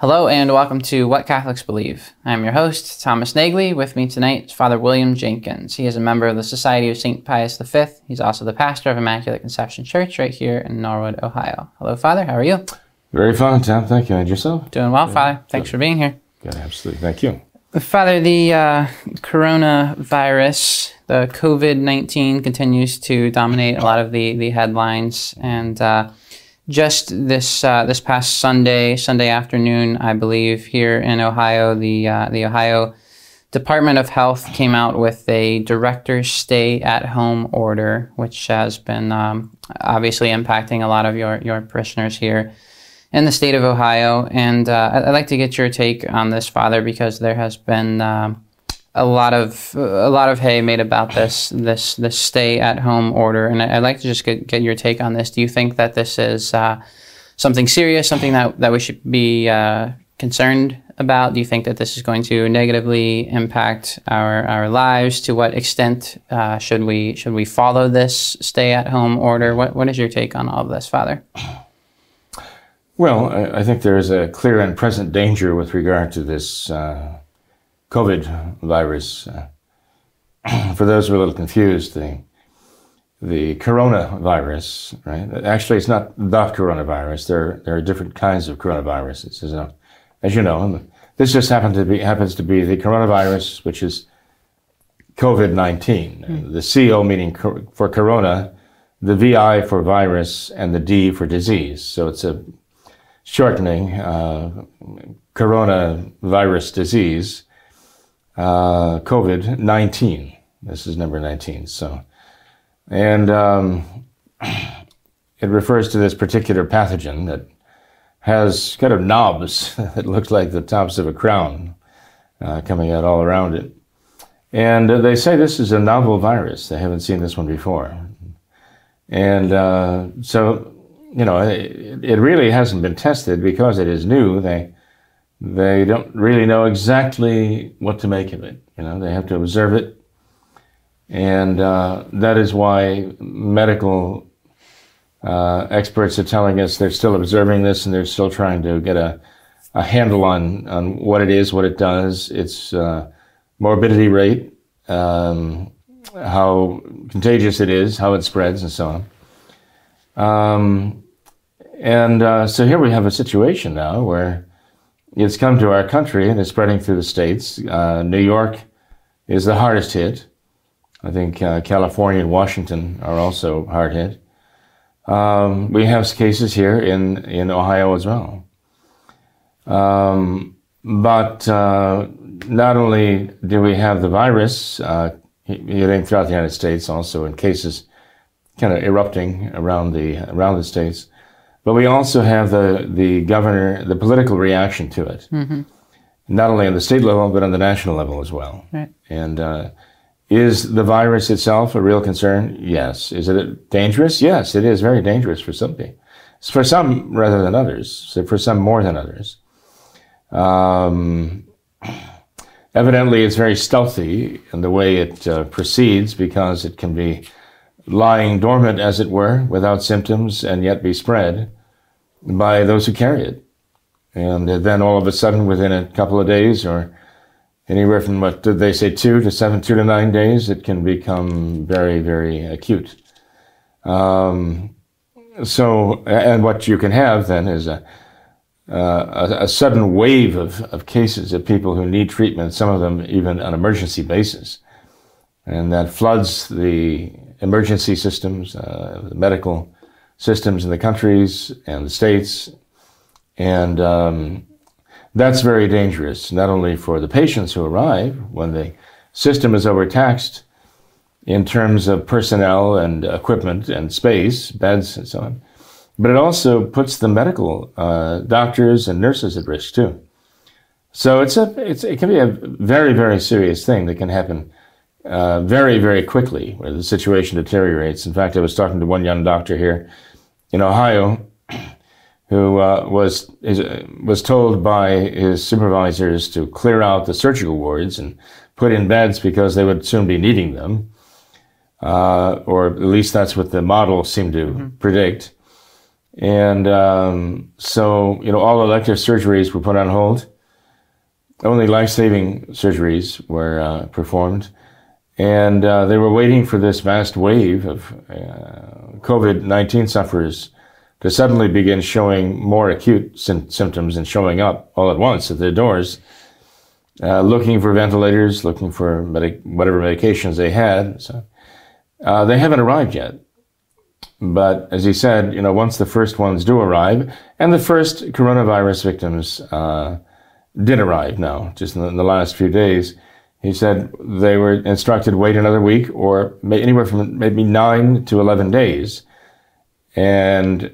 Hello and welcome to What Catholics Believe. I'm your host, Thomas Nagley. With me tonight is Father William Jenkins. He is a member of the Society of Saint Pius V. He's also the pastor of Immaculate Conception Church right here in Norwood, Ohio. Hello, Father. How are you? Very fine, Tom. Thank you. And yourself? Doing well, Father. Thanks for being here. Yeah, absolutely. Thank you. Father, the coronavirus, the COVID-19, continues to dominate a lot of the headlines, and just this past Sunday afternoon, I believe, here in Ohio, the Ohio Department of Health came out with a director's stay-at-home order, which has been obviously impacting a lot of your parishioners here in the state of Ohio. And I'd like to get your take on this, Father, because there has been a lot of hay made about this stay-at-home order, and I'd like to just get your take on this. Do you think that this is something serious, something that we should be concerned about? Do you think that this is going to negatively impact our lives? To what extent should we follow this stay-at-home order? What is your take on all of this, Father? Well, I think there is a clear and present danger with regard to this COVID virus. For those who are a little confused, the coronavirus, right? Actually, it's not the coronavirus. There are different kinds of coronaviruses. As you know, this just happens to be the coronavirus, which is COVID-19. The CO meaning for corona, the VI for virus, and the D for disease. So it's a shortening, coronavirus disease. COVID-19. This is number 19. So, and it refers to this particular pathogen that has kind of knobs that look like the tops of a crown coming out all around it. And they say this is a novel virus. They haven't seen this one before. And so, you know, it really hasn't been tested because it is new. They don't really know exactly what to make of it. You know, they have to observe it. And that is why medical experts are telling us they're still observing this and they're still trying to get a handle on what it is, what it does, its morbidity rate, how contagious it is, how it spreads, and so on. So here we have a situation now where it's come to our country and it's spreading through the states. New York is the hardest hit. I think California and Washington are also hard hit. We have cases here in Ohio as well. But not only do we have the virus, I think throughout the United States also in cases kind of erupting around the states, but we also have the political reaction to it, not only on the state level, but on the national level as well. Right. And is the virus itself a real concern? Yes. Is it dangerous? Yes, it is very dangerous for some people. For some rather than others, so for some more than others. Evidently, it's very stealthy in the way it proceeds because it can be lying dormant, as it were, without symptoms and yet be spread by those who carry it. And then all of a sudden, within a couple of days, or anywhere from, what did they say, 2 to 9 days, it can become very, very acute. And what you can have then is a sudden wave of cases of people who need treatment, some of them even on an emergency basis. And that floods the emergency systems, the medical systems in the countries and the states. And that's very dangerous, not only for the patients who arrive when the system is overtaxed in terms of personnel and equipment and space, beds and so on, but it also puts the medical doctors and nurses at risk too. So it can be a very, very serious thing that can happen very, very quickly, where the situation deteriorates. In fact, I was talking to one young doctor here in Ohio who was told by his supervisors to clear out the surgical wards and put in beds because they would soon be needing them, or at least that's what the model seemed to predict. And so, all elective surgeries were put on hold. Only life-saving surgeries were performed. And they were waiting for this vast wave of COVID-19 sufferers to suddenly begin showing more acute symptoms and showing up all at once at their doors, looking for ventilators, looking for whatever medications they had. So, they haven't arrived yet. But as he said, once the first ones do arrive, and the first coronavirus victims did arrive now, just in the last few days, he said they were instructed wait another week or anywhere from maybe 9 to 11 days. And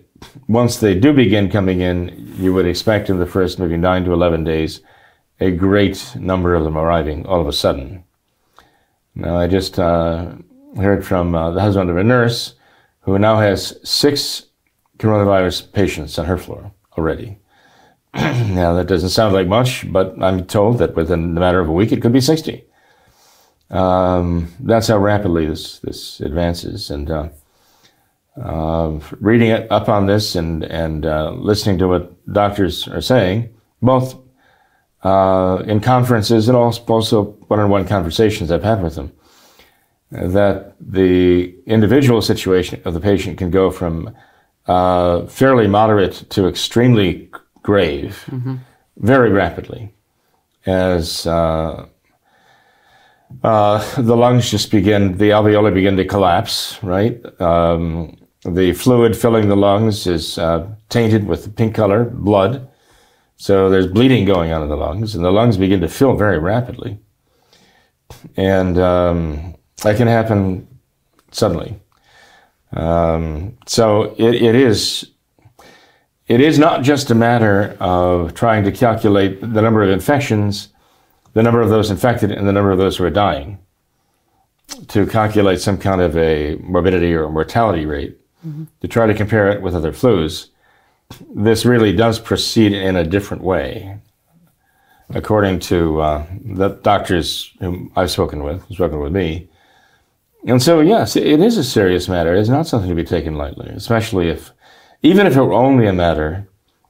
once they do begin coming in, you would expect in the first maybe 9 to 11 days, a great number of them arriving all of a sudden. Now, I just heard from the husband of a nurse who now has 6 coronavirus patients on her floor already. Now, that doesn't sound like much, but I'm told that within the matter of a week, it could be 60. That's how rapidly this advances. And reading up on this and listening to what doctors are saying, both in conferences and also one-on-one conversations I've had with them, that the individual situation of the patient can go from fairly moderate to extremely grave, very rapidly, as the lungs the alveoli begin to collapse, right? The fluid filling the lungs is tainted with pink color, blood. So there's bleeding going on in the lungs, and the lungs begin to fill very rapidly. And that can happen suddenly. So it is not just a matter of trying to calculate the number of infections, the number of those infected, and the number of those who are dying, to calculate some kind of a morbidity or mortality rate, to try to compare it with other flus. This really does proceed in a different way, according to the doctors whom I've spoken with me. And so, yes, it is a serious matter. It's not something to be taken lightly, especially even if it were only a matter,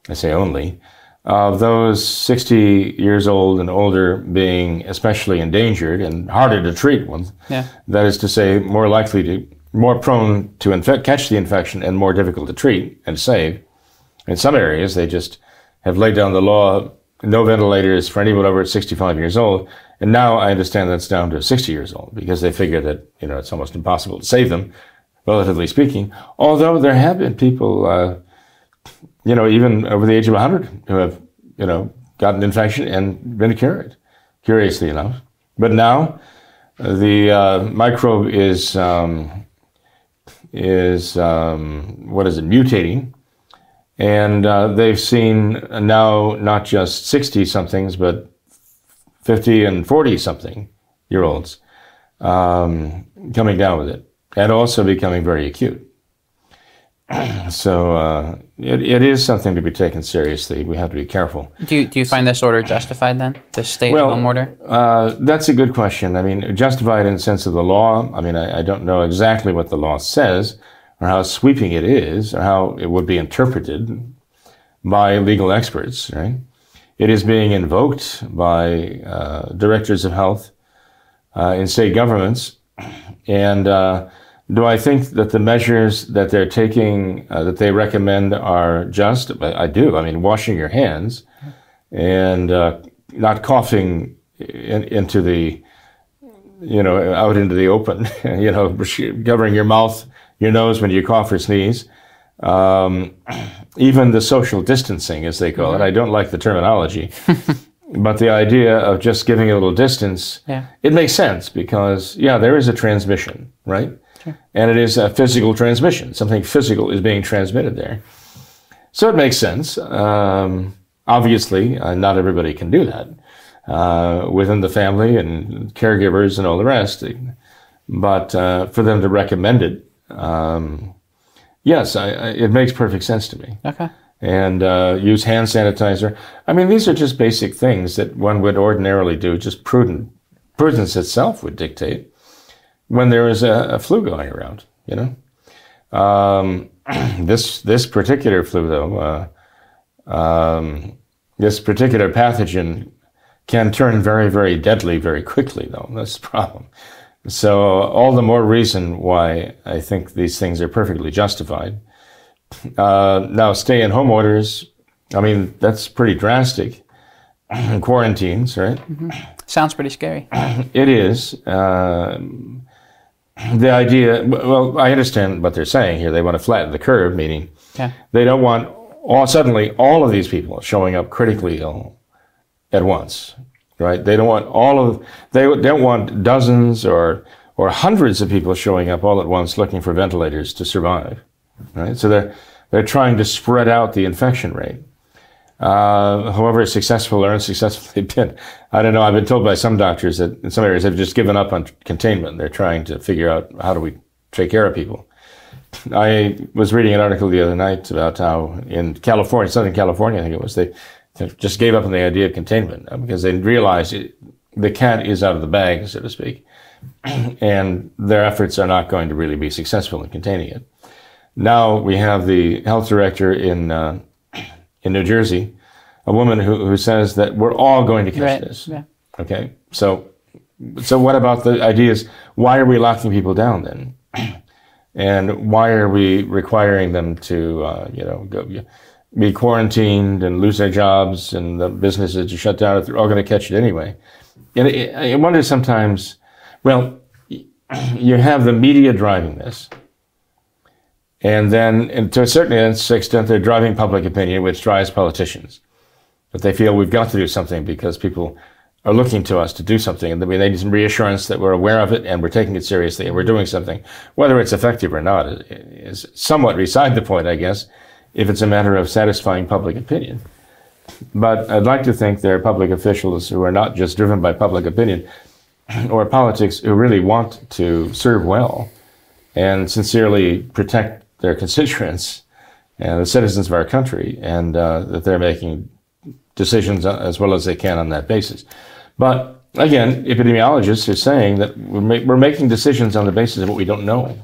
I say only, of those 60 years old and older being especially endangered and harder to treat ones. Yeah. That is to say, more prone to catch the infection and more difficult to treat and save. In some areas, they just have laid down the law, no ventilators for anyone over 65 years old. And now I understand that's down to 60 years old because they figure that, it's almost impossible to save them, relatively speaking, although there have been people, even over the age of 100 who have, gotten infection and been cured, curiously enough. But now the microbe is mutating, and they've seen now not just 60-somethings, but 50 and 40-something-year-olds coming down with it. And also becoming very acute. So it is something to be taken seriously. We have to be careful. Do you find this order justified then? This stay at home order? That's a good question. I mean, justified in the sense of the law. I mean, I don't know exactly what the law says or how sweeping it is or how it would be interpreted by legal experts, right? It is being invoked by directors of health in state governments. And do I think that the measures that they're taking, that they recommend, are just? I do. I mean, washing your hands and not coughing into the, out into the open, covering your mouth, your nose when you cough or sneeze. Even the social distancing, as they call it. I don't like the terminology. But the idea of just giving a little distance, It makes sense because, there is a transmission, right? Sure. And it is a physical transmission. Something physical is being transmitted there. So it makes sense. Obviously, not everybody can do that within the family and caregivers and all the rest. But for them to recommend it, yes, it makes perfect sense to me. Okay. And use hand sanitizer. I mean, these are just basic things that one would ordinarily do, just prudence itself would dictate when there is a flu going around, you know. This particular flu, though, this particular pathogen can turn very, very deadly very quickly, though. That's the problem. So all the more reason why I think these things are perfectly justified. Now, stay-at-home orders, I mean, that's pretty drastic. Quarantines, right? Mm-hmm. Sounds pretty scary. It is. The idea, well, I understand what they're saying here. They want to flatten the curve, meaning they don't want suddenly all of these people showing up critically ill at once, right? They don't want dozens or hundreds of people showing up all at once looking for ventilators to survive, right? So they're trying to spread out the infection rate. However successful or unsuccessful they've been, I don't know. I've been told by some doctors that in some areas they've just given up on containment. They're trying to figure out how do we take care of people. I was reading an article the other night about how in California, Southern California, I think it was, they just gave up on the idea of containment because they realized the cat is out of the bag, so to speak, and their efforts are not going to really be successful in containing it. Now we have the health director in New Jersey, a woman who says that we're all going to catch this. Yeah. Okay, so what about the ideas? Why are we locking people down then? And why are we requiring them to, be quarantined and lose their jobs and the businesses to shut down if they're all going to catch it anyway? And I wonder sometimes, well, you have the media driving this. And then, and to a certain extent, they're driving public opinion, which drives politicians. But they feel we've got to do something because people are looking to us to do something. And they need some reassurance that we're aware of it and we're taking it seriously and we're doing something. Whether it's effective or not is somewhat beside the point, I guess, if it's a matter of satisfying public opinion. But I'd like to think there are public officials who are not just driven by public opinion or politics who really want to serve well and sincerely protect their constituents and the citizens of our country, and that they're making decisions as well as they can on that basis. But again, epidemiologists are saying that we're making decisions on the basis of what we don't know.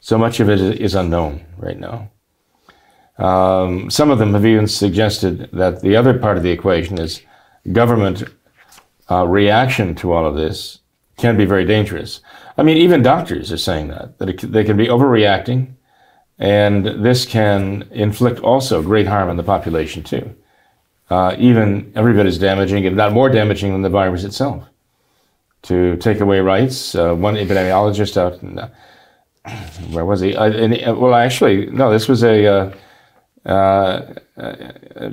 So much of it is unknown right now. Some of them have even suggested that the other part of the equation is government reaction to all of this can be very dangerous. I mean, even doctors are saying that they can be overreacting, and this can inflict also great harm on the population too. Even every bit as damaging, if not more damaging than the virus itself. To take away rights, one epidemiologist out in, where was he? This was a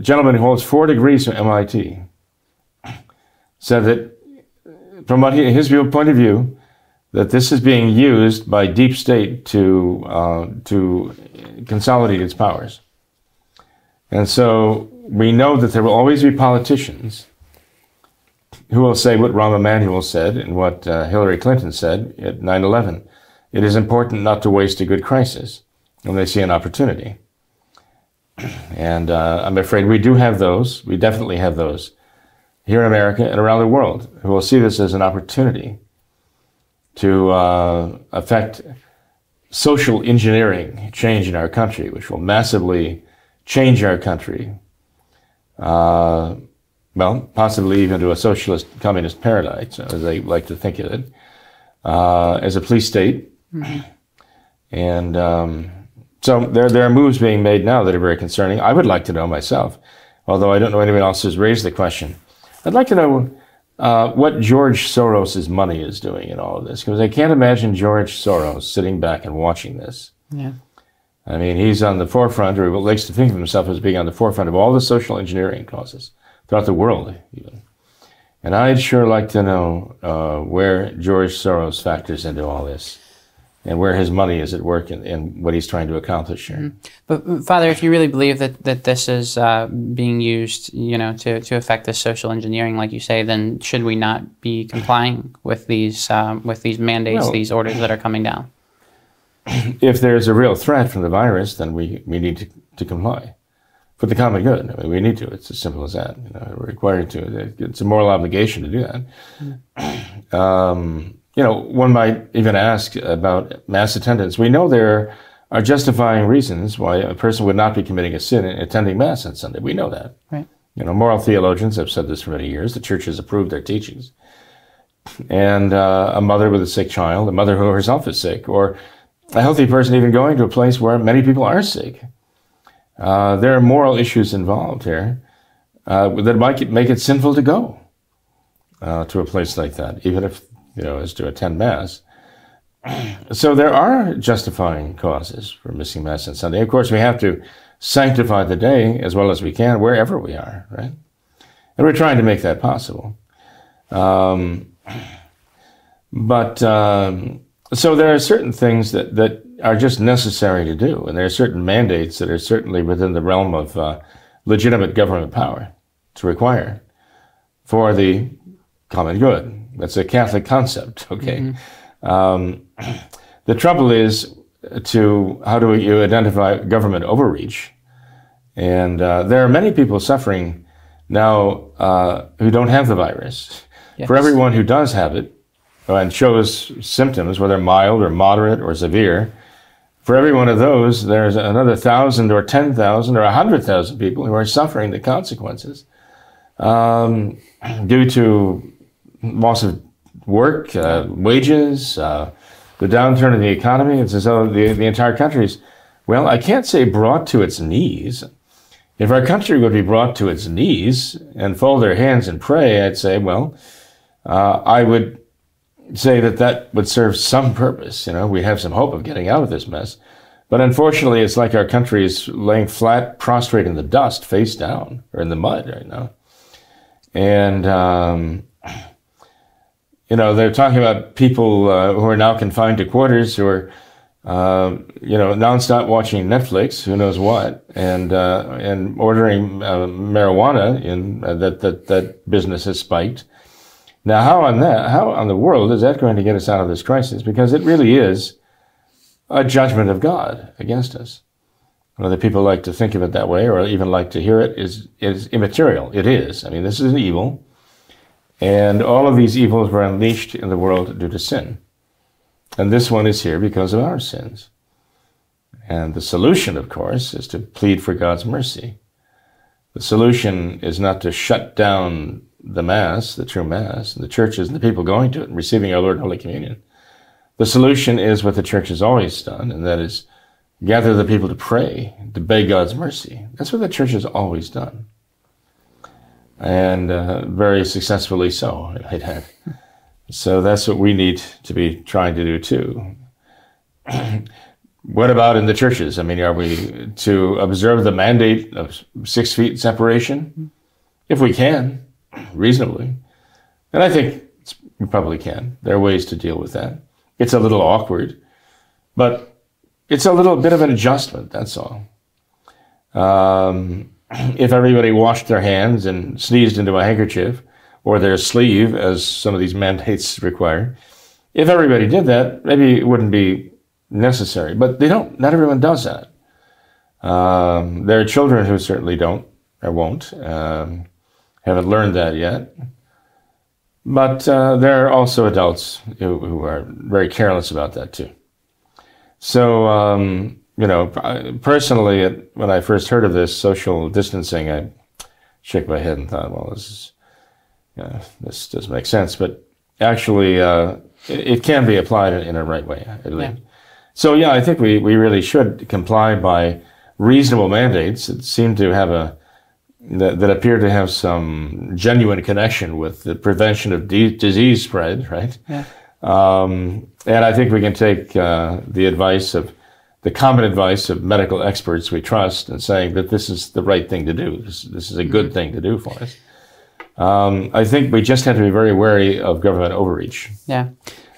gentleman who holds 4 degrees from MIT, said that from point of view, that this is being used by deep state to consolidate its powers. And so we know that there will always be politicians who will say what Rahm Emanuel said and what Hillary Clinton said at 9/11. It is important not to waste a good crisis when they see an opportunity. And I'm afraid we do have those. We definitely have those here in America and around the world who will see this as an opportunity to affect social engineering change in our country, which will massively change our country, possibly even to a socialist communist paradise, as they like to think of it, as a police state. Mm-hmm. And so there are moves being made now that are very concerning. I would like to know myself, although I don't know anyone else who's raised the question. I'd like to know what George Soros' money is doing in all of this, because I can't imagine George Soros sitting back and watching this. Yeah, I mean, he's on the forefront, or he likes to think of himself as being on the forefront of all the social engineering causes throughout the world, even. And I'd sure like to know where George Soros factors into all this and where his money is at work and what he's trying to accomplish here. Mm-hmm. But Father, if you really believe that this is being used, to affect this social engineering, like you say, then should we not be complying with these mandates, these orders that are coming down? If there's a real threat from the virus, then we need to comply for the common good. I mean, we need to. It's as simple as that. We're required to. It's a moral obligation to do that. Mm-hmm. One might even ask about mass attendance. We know there are justifying reasons why a person would not be committing a sin in attending mass on Sunday. We know that. Right. Moral theologians have said this for many years. The church has approved their teachings. And a mother with a sick child, a mother who herself is sick, or a healthy person even going to a place where many people are sick. There are moral issues involved here that might make it sinful to go to a place like that, even if is to attend Mass. So there are justifying causes for missing Mass on Sunday. Of course, we have to sanctify the day as well as we can, wherever we are, right? And we're trying to make that possible. So there are certain things that are just necessary to do, and there are certain mandates that are certainly within the realm of legitimate government power to require for the common good. That's a Catholic concept, okay? Mm-hmm. The trouble is how do you identify government overreach? And there are many people suffering now who don't have the virus. Yes. For everyone who does have it and shows symptoms, whether mild or moderate or severe, for every one of those, there's another 1,000 or 10,000 or 100,000 people who are suffering the consequences due to loss of work, wages, the downturn in the economy. It's as though the entire country is, I can't say brought to its knees. If our country would be brought to its knees and fold their hands and pray, I'd say, I would say that would serve some purpose. We have some hope of getting out of this mess. But unfortunately, it's like our country is laying flat, prostrate in the dust, face down, or in the mud right now. And they're talking about people who are now confined to quarters, who are, nonstop watching Netflix, who knows what, and ordering marijuana. That business has spiked. Now, how on the world is that going to get us out of this crisis? Because it really is a judgment of God against us. Whether people like to think of it that way or even like to hear it is immaterial. It is. I mean, this is an evil. And all of these evils were unleashed in the world due to sin. And this one is here because of our sins. And the solution, of course, is to plead for God's mercy. The solution is not to shut down the Mass, the true Mass, and the churches and the people going to it and receiving our Lord Holy Communion. The solution is what the church has always done, and that is gather the people to pray, to beg God's mercy. That's what the church has always done. And very successfully so, I'd add. So that's what we need to be trying to do too. What about in the churches? I mean, are we to observe the mandate of 6 feet separation? If we can, reasonably. And I think we probably can. There are ways to deal with that. It's a little awkward, but it's a little bit of an adjustment, that's all. If everybody washed their hands and sneezed into a handkerchief or their sleeve, as some of these mandates require, if everybody did that, maybe it wouldn't be necessary. But they don't. Not everyone does that. There are children who certainly don't or won't. Haven't learned that yet. But there are also adults who are very careless about that too. So personally, when I first heard of this social distancing, I shook my head and thought, this doesn't make sense. But actually, it can be applied in a right way, at least. Yeah. So, I think we really should comply by reasonable mandates that seem to have that appear to have some genuine connection with the prevention of disease spread, right? Yeah. And I think we can take the advice of the common advice of medical experts we trust in saying that this is the right thing to do. This is a good thing to do for us. I think we just have to be very wary of government overreach. Yeah.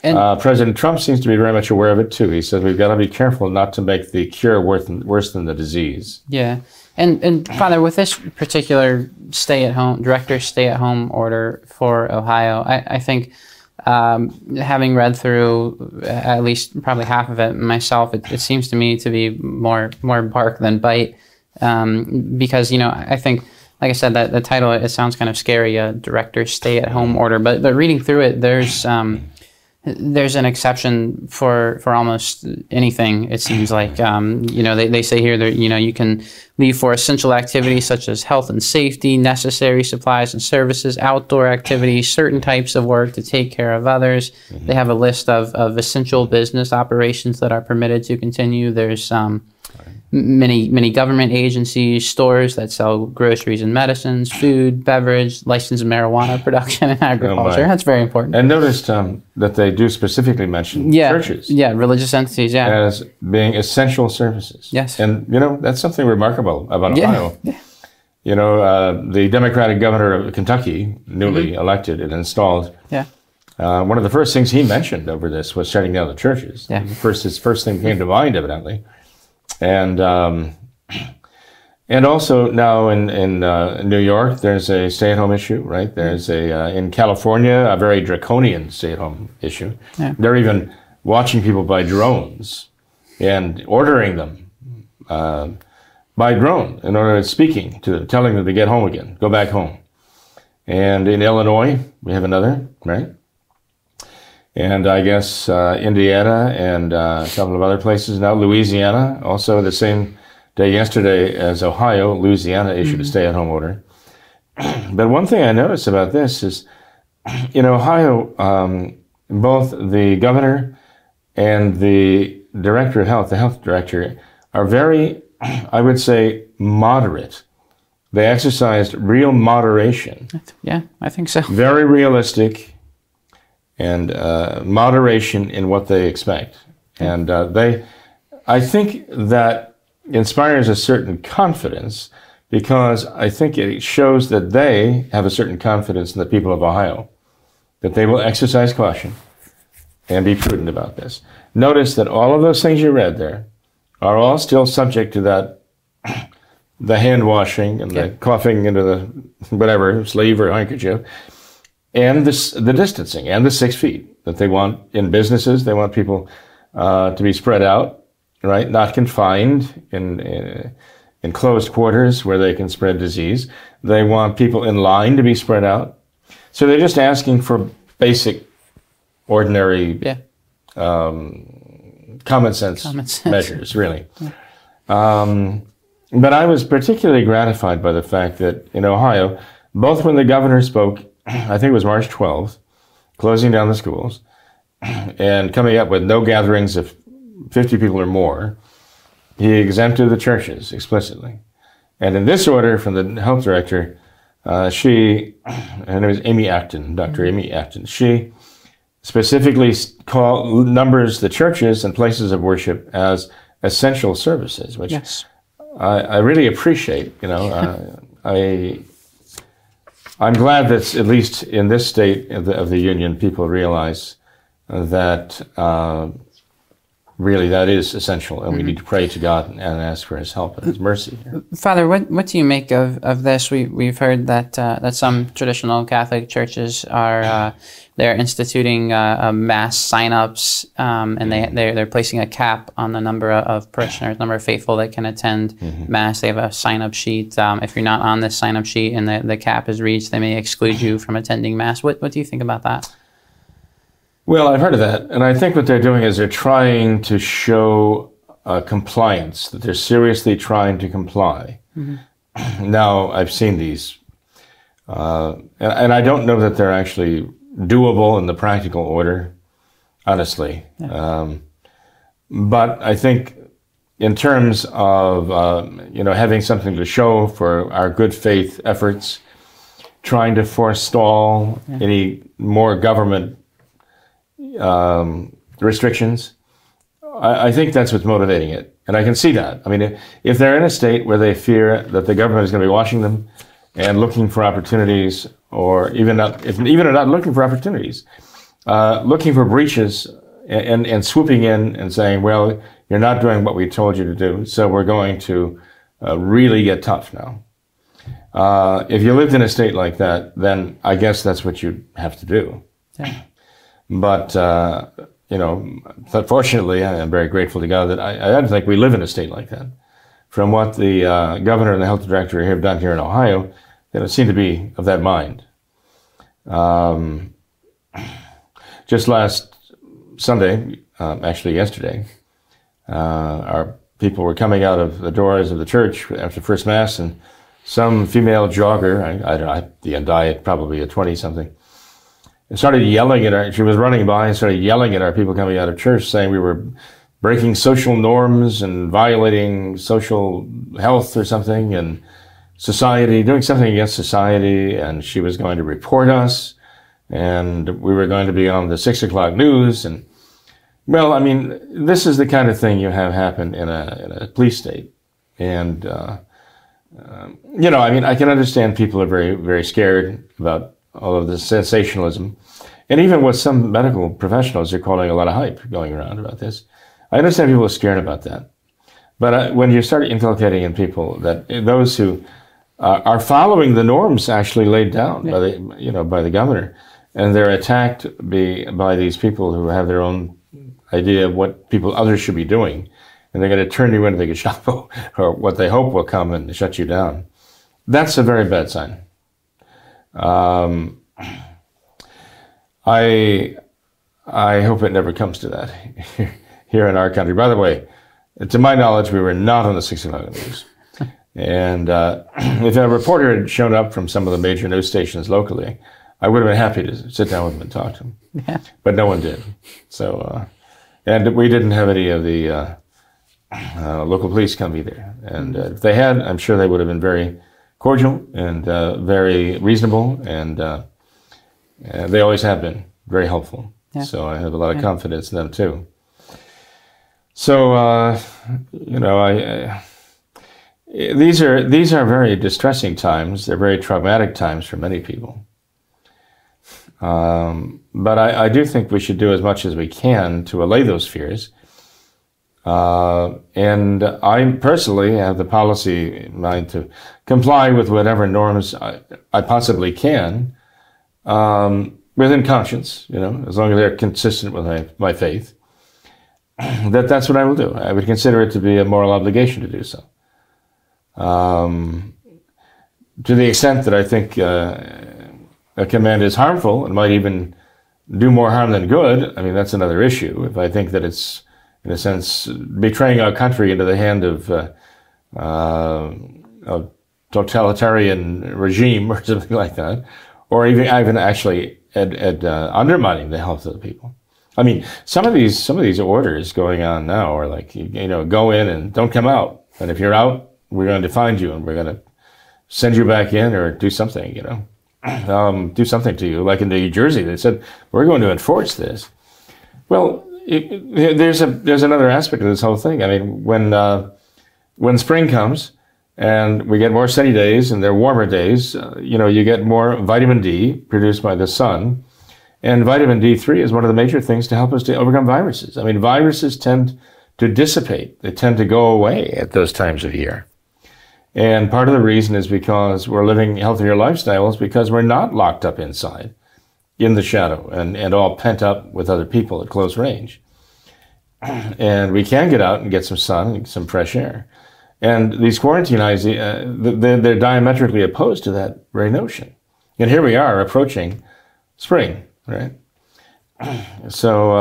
And President Trump seems to be very much aware of it, too. He says we've got to be careful not to make the cure worse than the disease. Yeah. And Father, with this particular stay-at-home order for Ohio, I think having read through at least probably half of it myself, it seems to me to be more bark than bite, because, you know, I think, like I said, that the title, it sounds kind of scary, a director's stay-at-home order. But reading through it, there's an exception for almost anything, it seems like. You know, they say here that, you know, you can leave for essential activities such as health and safety, necessary supplies and services, outdoor activities, certain types of work to take care of others. Mm-hmm. They have a list of essential business operations that are permitted to continue. There's many government agencies, stores that sell groceries and medicines, food, beverage, licensed marijuana production, and agriculture. That's very important. And notice that they do specifically mention churches. Yeah, religious entities, as being essential services. Yes. And, you know, that's something remarkable about Ohio. Yeah. You know, the Democratic governor of Kentucky, newly elected and installed, one of the first things he mentioned over this was shutting down the churches. Yeah. His first thing came to mind, evidently. And also now in New York, there's a stay-at-home issue, right? There's in California, a very draconian stay-at-home issue. Yeah. They're even watching people by drones and ordering them by drone in order to speaking to them, telling them to get home again, go back home. And in Illinois, we have another, right? And I guess Indiana and a couple of other places now. Louisiana, also the same day yesterday as Ohio, Louisiana issued a stay-at-home order. But one thing I noticed about this is, in Ohio, both the governor and the director of health, the health director, are very, I would say, moderate. They exercised real moderation. Yeah, I think so. Very realistic. And moderation in what they expect. And I think that inspires a certain confidence, because I think it shows that they have a certain confidence in the people of Ohio, that they will exercise caution and be prudent about this. Notice that all of those things you read there are all still subject to that, the hand washing and the coughing into the whatever, sleeve or handkerchief. And the distancing and the 6 feet that they want in businesses. They want people to be spread out, right? Not confined in closed quarters where they can spread disease. They want people in line to be spread out. So they're just asking for basic, ordinary, common sense measures, really. Yeah. But I was particularly gratified by the fact that in Ohio, both when the governor spoke, I think it was March 12th, closing down the schools and coming up with no gatherings of 50 people or more, he exempted the churches explicitly. And in this order from the health director, her name is Amy Acton, Dr. Amy Acton, she specifically numbers the churches and places of worship as essential services, which I really appreciate, you know. I'm glad that, at least in this state of the union, people realize that really that is essential, and we need to pray to God and ask for His help and His mercy. Father, what do you make of this? We've heard that that some traditional Catholic churches are they're instituting a mass sign-ups, and they're placing a cap on the number of parishioners, number of faithful that can attend mass. They have a sign-up sheet. If you're not on this sign-up sheet and the cap is reached, they may exclude you from attending mass. What do you think about that? Well, I've heard of that, and I think what they're doing is they're trying to show compliance, that they're seriously trying to comply. Mm-hmm. Now, I've seen these, and I don't know that they're actually doable in the practical order, honestly. Yeah. But I think in terms of having something to show for our good faith efforts, trying to forestall any more government restrictions, I think that's what's motivating it. And I can see that. I mean, if they're in a state where they fear that the government is going to be watching them and looking for opportunities, or even not looking for opportunities, looking for breaches and swooping in and saying, well, you're not doing what we told you to do, so we're going to really get tough now. If you lived in a state like that, then I guess that's what you'd have to do. Yeah. But, you know, fortunately, I'm very grateful to God that I don't think we live in a state like that. From what the governor and the health director have done here in Ohio, they don't seem to be of that mind. Just last Sunday, actually yesterday, our people were coming out of the doors of the church after First Mass, and some female jogger, I don't know, the undiet, probably a 20-something, started yelling at her. She was running by and started yelling at our people coming out of church, saying we were breaking social norms and violating social health or something, and society, doing something against society, and she was going to report us, and we were going to be on the 6 o'clock news. And well, I mean, this is the kind of thing you have happen in a police state. And you know, I mean, I can understand people are very, very scared about all of the sensationalism, and even what some medical professionals are calling a lot of hype going around about this. I understand people are scared about that. But when you start inculcating in people that those who are following the norms actually laid down by the, you know, by the governor, and they're attacked by these people who have their own idea of what others should be doing, and they're going to turn you into the gaestapo, or what they hope will come and shut you down, that's a very bad sign. I hope it never comes to that here in our country. By the way, to my knowledge, we were not on the 6 o'clock news. And if a reporter had shown up from some of the major news stations locally, I would have been happy to sit down with him and talk to him. Yeah. But no one did. So, and we didn't have any of the local police come either. And if they had, I'm sure they would have been very cordial and very reasonable. And they always have been very helpful. Yeah. So I have a lot of confidence in them, too. So, you know, these are very distressing times. They're very traumatic times for many people. But I do think we should do as much as we can to allay those fears. And I personally have the policy in mind to comply with whatever norms I possibly can, within conscience, you know, as long as they're consistent with my faith. That's what I will do. I would consider it to be a moral obligation to do so. To the extent that I think a command is harmful and might even do more harm than good, I mean, that's another issue. If I think that it's, in a sense, betraying our country into the hand of a totalitarian regime or something like that, or even actually undermining the health of the people. I mean, some of these orders going on now are like, you know, go in and don't come out. And if you're out, we're going to find you and we're going to send you back in or do something, you know, do something to you. Like in New Jersey, they said, we're going to enforce this. Well, there's another aspect of this whole thing. I mean, when spring comes and we get more sunny days and they're warmer days, you know, you get more vitamin D produced by the sun. And vitamin D3 is one of the major things to help us to overcome viruses. I mean, viruses tend to dissipate. They tend to go away at those times of year. And part of the reason is because we're living healthier lifestyles because we're not locked up inside in the shadow and all pent up with other people at close range. And we can get out and get some sun and some fresh air. And these quarantine eyes, they're diametrically opposed to that very notion. And here we are approaching spring. Right. So,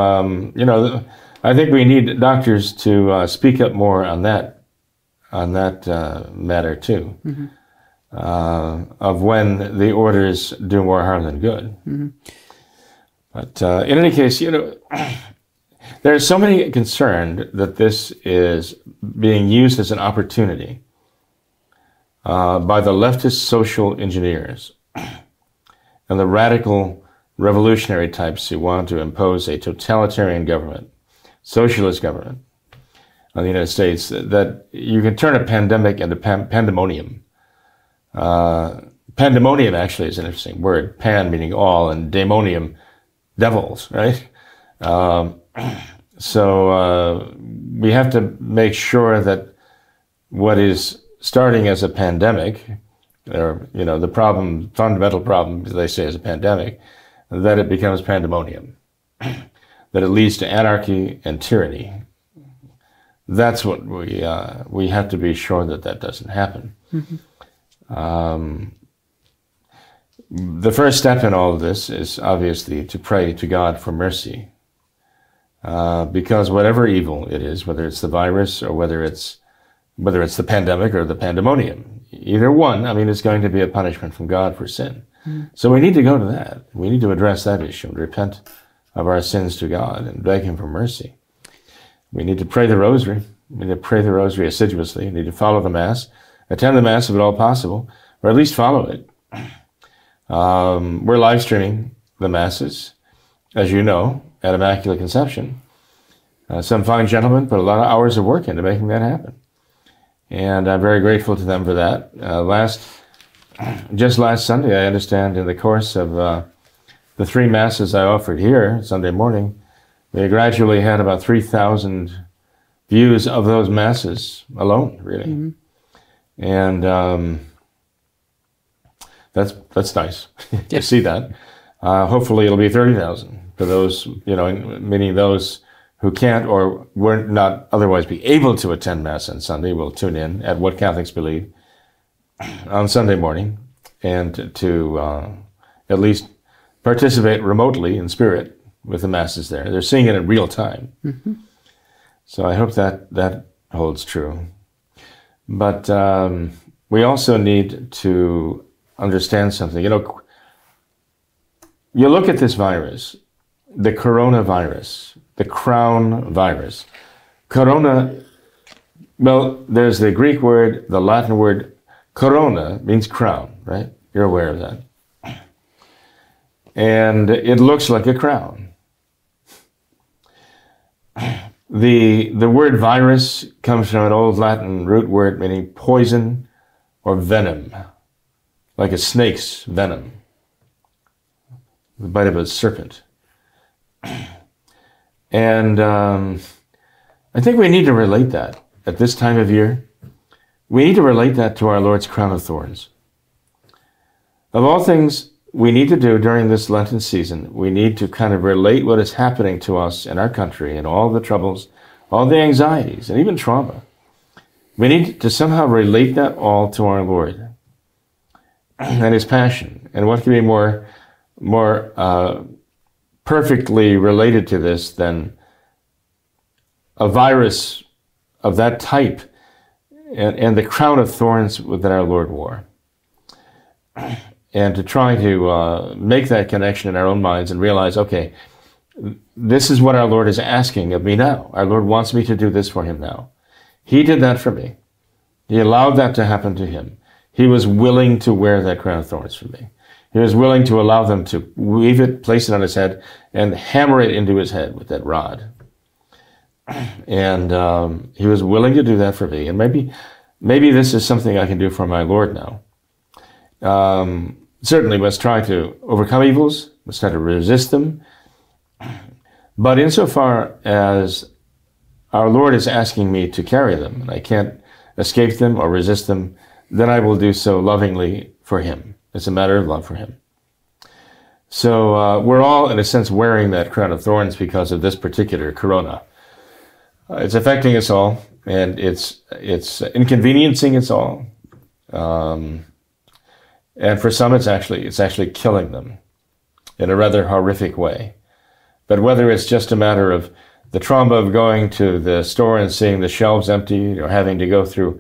you know, I think we need doctors to speak up more on that matter, too, mm-hmm. Of when the orders do more harm than good. Mm-hmm. But in any case, you know, there are so many concerned that this is being used as an opportunity by the leftist social engineers and the radical revolutionary types who want to impose a totalitarian government, socialist government on the United States, that you can turn a pandemic into pandemonium. Pandemonium actually is an interesting word. Pan meaning all, and daemonium devils, right? So we have to make sure that what is starting as a pandemic, or, you know, the problem, fundamental problem, as they say, is a pandemic, that it becomes pandemonium, that it leads to anarchy and tyranny. That's what we have to be sure that that doesn't happen. Mm-hmm. The first step in all of this is obviously to pray to God for mercy, because whatever evil it is, whether it's the virus or whether it's the pandemic or the pandemonium, either one, I mean, it's going to be a punishment from God for sin. Mm. So we need to go to that. We need to address that issue and repent of our sins to God and beg Him for mercy. We need to pray the rosary. We need to pray the rosary assiduously. We need to follow the Mass, attend the Mass if at all possible, or at least follow it. We're live streaming the Masses, as you know, at Immaculate Conception. Some fine gentlemen put a lot of hours of work into making that happen, and I'm very grateful to them for that. Just last Sunday, I understand, in the course of the three Masses I offered here Sunday morning, we gradually had about 3,000 views of those Masses alone, really. Mm-hmm. And that's nice to see that. Hopefully it'll be 30,000 for those, you know, meaning those who can't or were not otherwise be able to attend Mass on Sunday will tune in at What Catholics Believe on Sunday morning and to at least participate remotely in spirit with the Masses there. They're seeing it in real time. Mm-hmm. So I hope that holds true. But we also need to understand something. You know, you look at this virus, the coronavirus, the crown virus. Corona, well, there's the Greek word, the Latin word, corona means crown, right? You're aware of that. And it looks like a crown. The word virus comes from an old Latin root word meaning poison or venom, like a snake's venom, the bite of a serpent. And I think we need to relate that at this time of year. We need to relate that to our Lord's crown of thorns. Of all things we need to do during this Lenten season, we need to kind of relate what is happening to us in our country and all the troubles, all the anxieties, and even trauma. We need to somehow relate that all to our Lord and His passion. And what can be more perfectly related to this than a virus of that type and the crown of thorns that our Lord wore? And to try to make that connection in our own minds and realize, okay, this is what our Lord is asking of me now. Our Lord wants me to do this for Him now. He did that for me. He allowed that to happen to Him. He was willing to wear that crown of thorns for me. He was willing to allow them to weave it, place it on His head, and hammer it into His head with that rod. And He was willing to do that for me. And maybe this is something I can do for my Lord now. Certainly must try to overcome evils, must try to resist them. But insofar as our Lord is asking me to carry them, and I can't escape them or resist them, then I will do so lovingly for Him. It's a matter of love for Him. So we're all, in a sense, wearing that crown of thorns because of this particular corona. It's affecting us all, and it's inconveniencing us all. And for some, it's actually killing them in a rather horrific way. But whether it's just a matter of the trauma of going to the store and seeing the shelves empty, or having to go through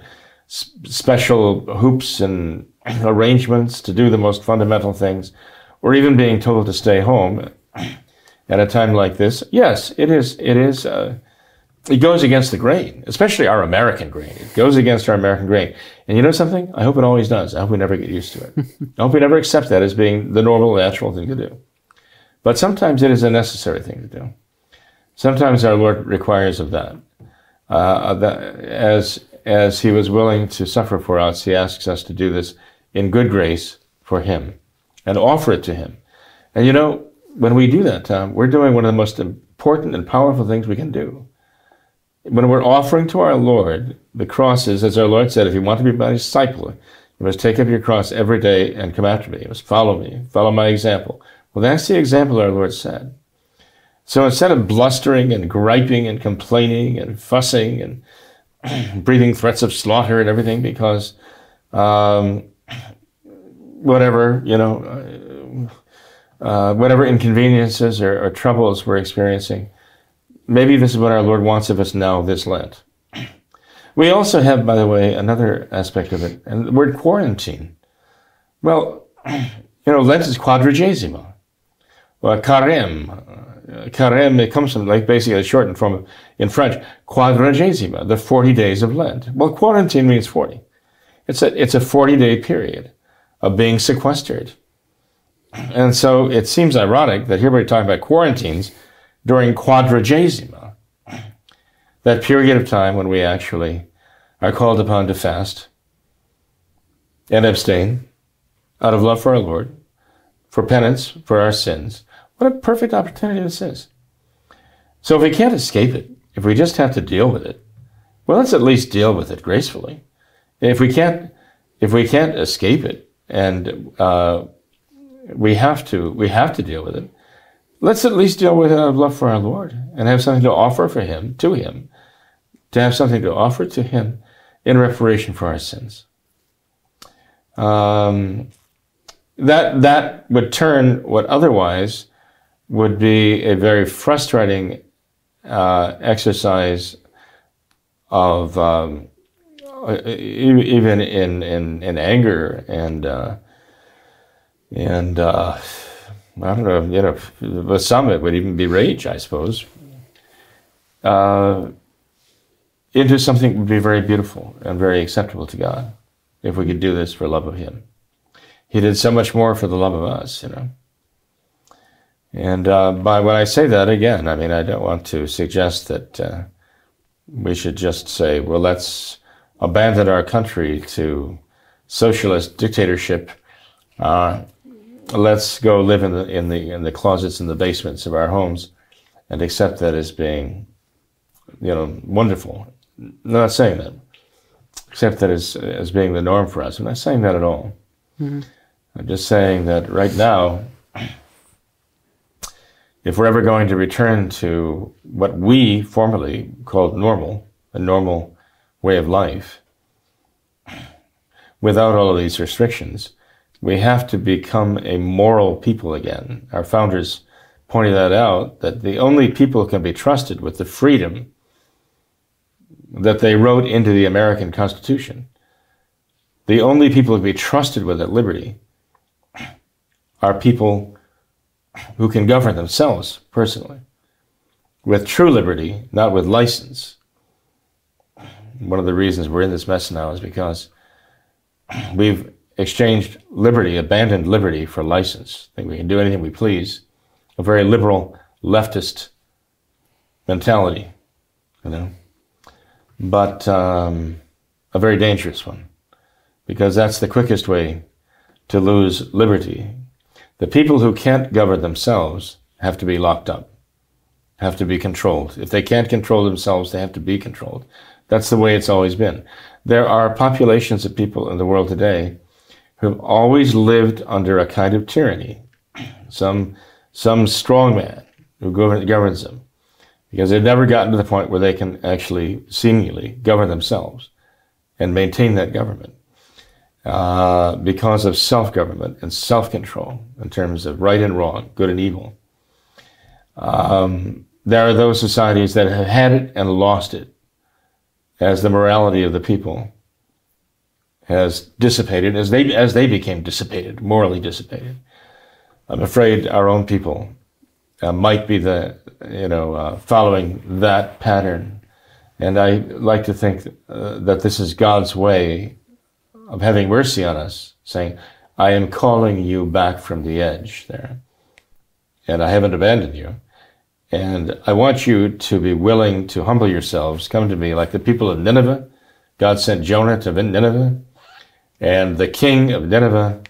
special hoops and arrangements to do the most fundamental things, or even being told to stay home at a time like this, yes, it is. It goes against the grain, especially our American grain. It goes against our American grain. And you know something? I hope it always does. I hope we never get used to it. I hope we never accept that as being the normal, natural thing to do. But sometimes it is a necessary thing to do. Sometimes our Lord requires of that. As He was willing to suffer for us, He asks us to do this in good grace for Him and offer it to Him. And you know, when we do that, Tom, we're doing one of the most important and powerful things we can do. When we're offering to our Lord the crosses, as our Lord said, if you want to be my disciple, you must take up your cross every day and come after me. You must follow me, follow my example. Well, that's the example our Lord said. So instead of blustering and griping and complaining and fussing and breathing threats of slaughter and everything because whatever, you know, whatever inconveniences or troubles we're experiencing, maybe this is what our Lord wants of us now this Lent. We also have, by the way, another aspect of it, and the word quarantine. Well, you know, Lent is quadragesima, or carême. Carême, it comes from, like, basically a shortened form of, in French, quadragesima, the 40 days of Lent. Well, quarantine means 40. It's a 40-day period of being sequestered. And so it seems ironic that here we're talking about quarantines during quadragesima, that period of time when we actually are called upon to fast and abstain out of love for our Lord, for penance, for our sins. What a perfect opportunity this is. So if we can't escape it, if we just have to deal with it, well, let's at least deal with it gracefully. If we can't escape it, and we have to deal with it, let's at least deal with it out of love for our Lord and have something to offer for Him, to Him, to have something to offer to Him in reparation for our sins. That would turn what otherwise would be a very frustrating exercise of even in anger and I don't know, you know, with some it would even be rage, I suppose, into something that would be very beautiful and very acceptable to God if we could do this for love of Him. He did so much more for the love of us, you know. And by when I say that, again, I mean, I don't want to suggest that we should just say, well, let's abandon our country to socialist dictatorship. Let's go live in the closets and the basements of our homes, and accept that as being, you know, wonderful. I'm not saying that. Accept that as being the norm for us. I'm not saying that at all. Mm-hmm. I'm just saying that right now, if we're ever going to return to what we formerly called normal, a normal way of life, without all of these restrictions, we have to become a moral people again. Our founders pointed that out, that the only people who can be trusted with the freedom that they wrote into the American Constitution, the only people who can be trusted with that liberty are people who can govern themselves personally, with true liberty, not with license. One of the reasons we're in this mess now is because we've exchanged liberty, abandoned liberty for license. I think we can do anything we please. A very liberal leftist mentality, you know, but a very dangerous one, because that's the quickest way to lose liberty. The people who can't govern themselves have to be locked up, have to be controlled. If they can't control themselves, they have to be controlled. That's the way it's always been. There are populations of people in the world today who've always lived under a kind of tyranny, some strong man who governs them, because they've never gotten to the point where they can actually seemingly govern themselves and maintain that government because of self-government and self-control in terms of right and wrong, good and evil. There are those societies that have had it and lost it as the morality of the people has dissipated, as they became dissipated, morally dissipated. I'm afraid our own people might be following that pattern. And I like to think that this is God's way of having mercy on us, saying, I am calling you back from the edge there, and I haven't abandoned you. And I want you to be willing to humble yourselves, come to me like the people of Nineveh. God sent Jonah to Nineveh. And the king of Nineveh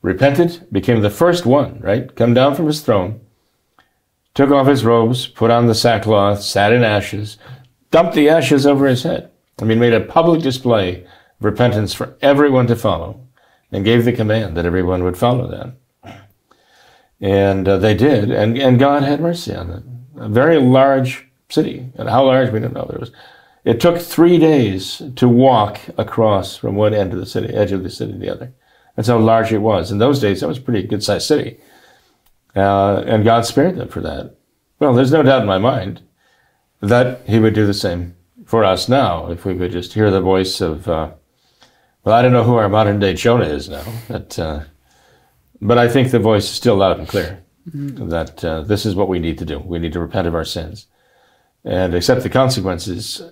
repented, became the first one, right? Come down from his throne, took off his robes, put on the sackcloth, sat in ashes, dumped the ashes over his head. I mean, made a public display of repentance for everyone to follow, and gave the command that everyone would follow that. And they did, and God had mercy on them. A very large city, and how large, we don't know. It took 3 days to walk across from one end of the city, edge of the city to the other. That's how large it was. In those days, that was a pretty good-sized city. And God spared them for that. Well, there's no doubt in my mind that he would do the same for us now, if we would just hear the voice of, well, I don't know who our modern-day Jonah is now, but I think the voice is still loud and clear, mm-hmm. that this is what we need to do. We need to repent of our sins and accept the consequences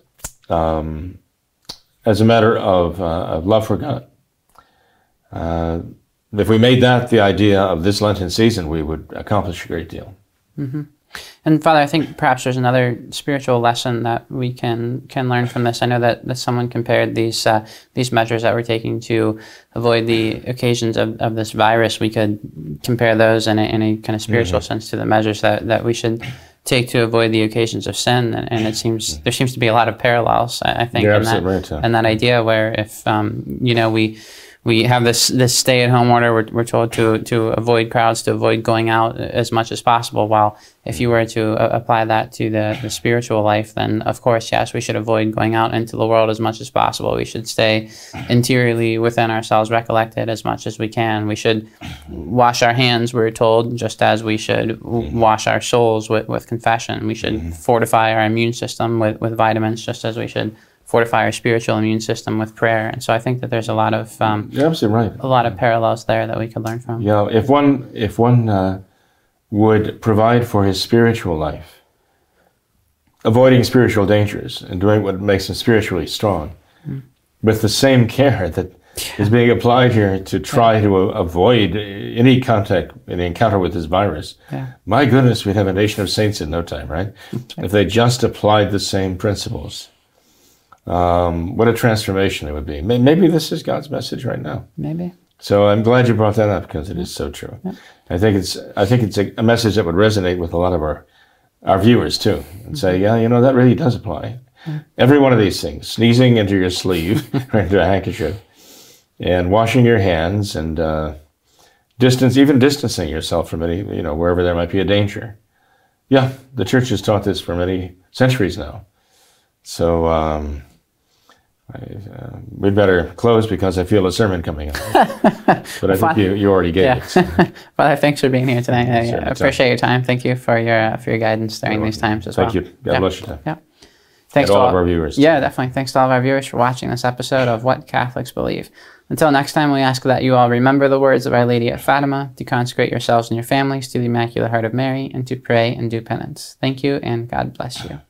as a matter of love for God. If we made that the idea of this Lenten season, we would accomplish a great deal. Mm-hmm. And Father, I think perhaps there's another spiritual lesson that we can learn from this. I know that someone compared these measures that we're taking to avoid the occasions of this virus. We could compare those in a kind of spiritual mm-hmm. sense to the measures that we should take to avoid the occasions of sin, and it seems there seems to be a lot of parallels. I think in that, right, yeah. and that idea where if you know we have this stay-at-home order, we're told to avoid crowds, to avoid going out as much as possible. While if you were to apply that to the spiritual life, then of course, yes, we should avoid going out into the world as much as possible. We should stay interiorly within ourselves, recollected as much as we can. We should wash our hands, we're told, just as we should wash our souls with confession. We should mm-hmm. fortify our immune system with vitamins, just as we should fortify our spiritual immune system with prayer. And so I think that there's a lot of you're absolutely right. a lot of parallels there that we could learn from. Yeah, if one would provide for his spiritual life, avoiding spiritual dangers and doing what makes him spiritually strong, mm-hmm. with the same care that is being applied here to try yeah. to avoid any contact, any encounter with this virus. Yeah. My goodness, we'd have a nation of saints in no time, right? That's right. If they just applied the same principles. What a transformation it would be. Maybe this is God's message right now. Maybe. So I'm glad you brought that up because it is so true. Yeah. I think it's a message that would resonate with a lot of our viewers too, and mm-hmm. say, yeah, you know, that really does apply. Yeah. Every one of these things, sneezing into your sleeve or into a handkerchief, and washing your hands, and distancing yourself from any, you know, wherever there might be a danger. Yeah, the church has taught this for many centuries now. So, we'd better close because I feel a sermon coming up. But I think you already gave it. So. Well, thanks for being here tonight. I appreciate your time. Thank you for your guidance during these times as well. Thank you. God bless your time. Yeah. Thanks to all of our viewers. Yeah, definitely. Thanks to all of our viewers for watching this episode of What Catholics Believe. Until next time, we ask that you all remember the words of Our Lady at Fatima, to consecrate yourselves and your families to the Immaculate Heart of Mary, and to pray and do penance. Thank you, and God bless you.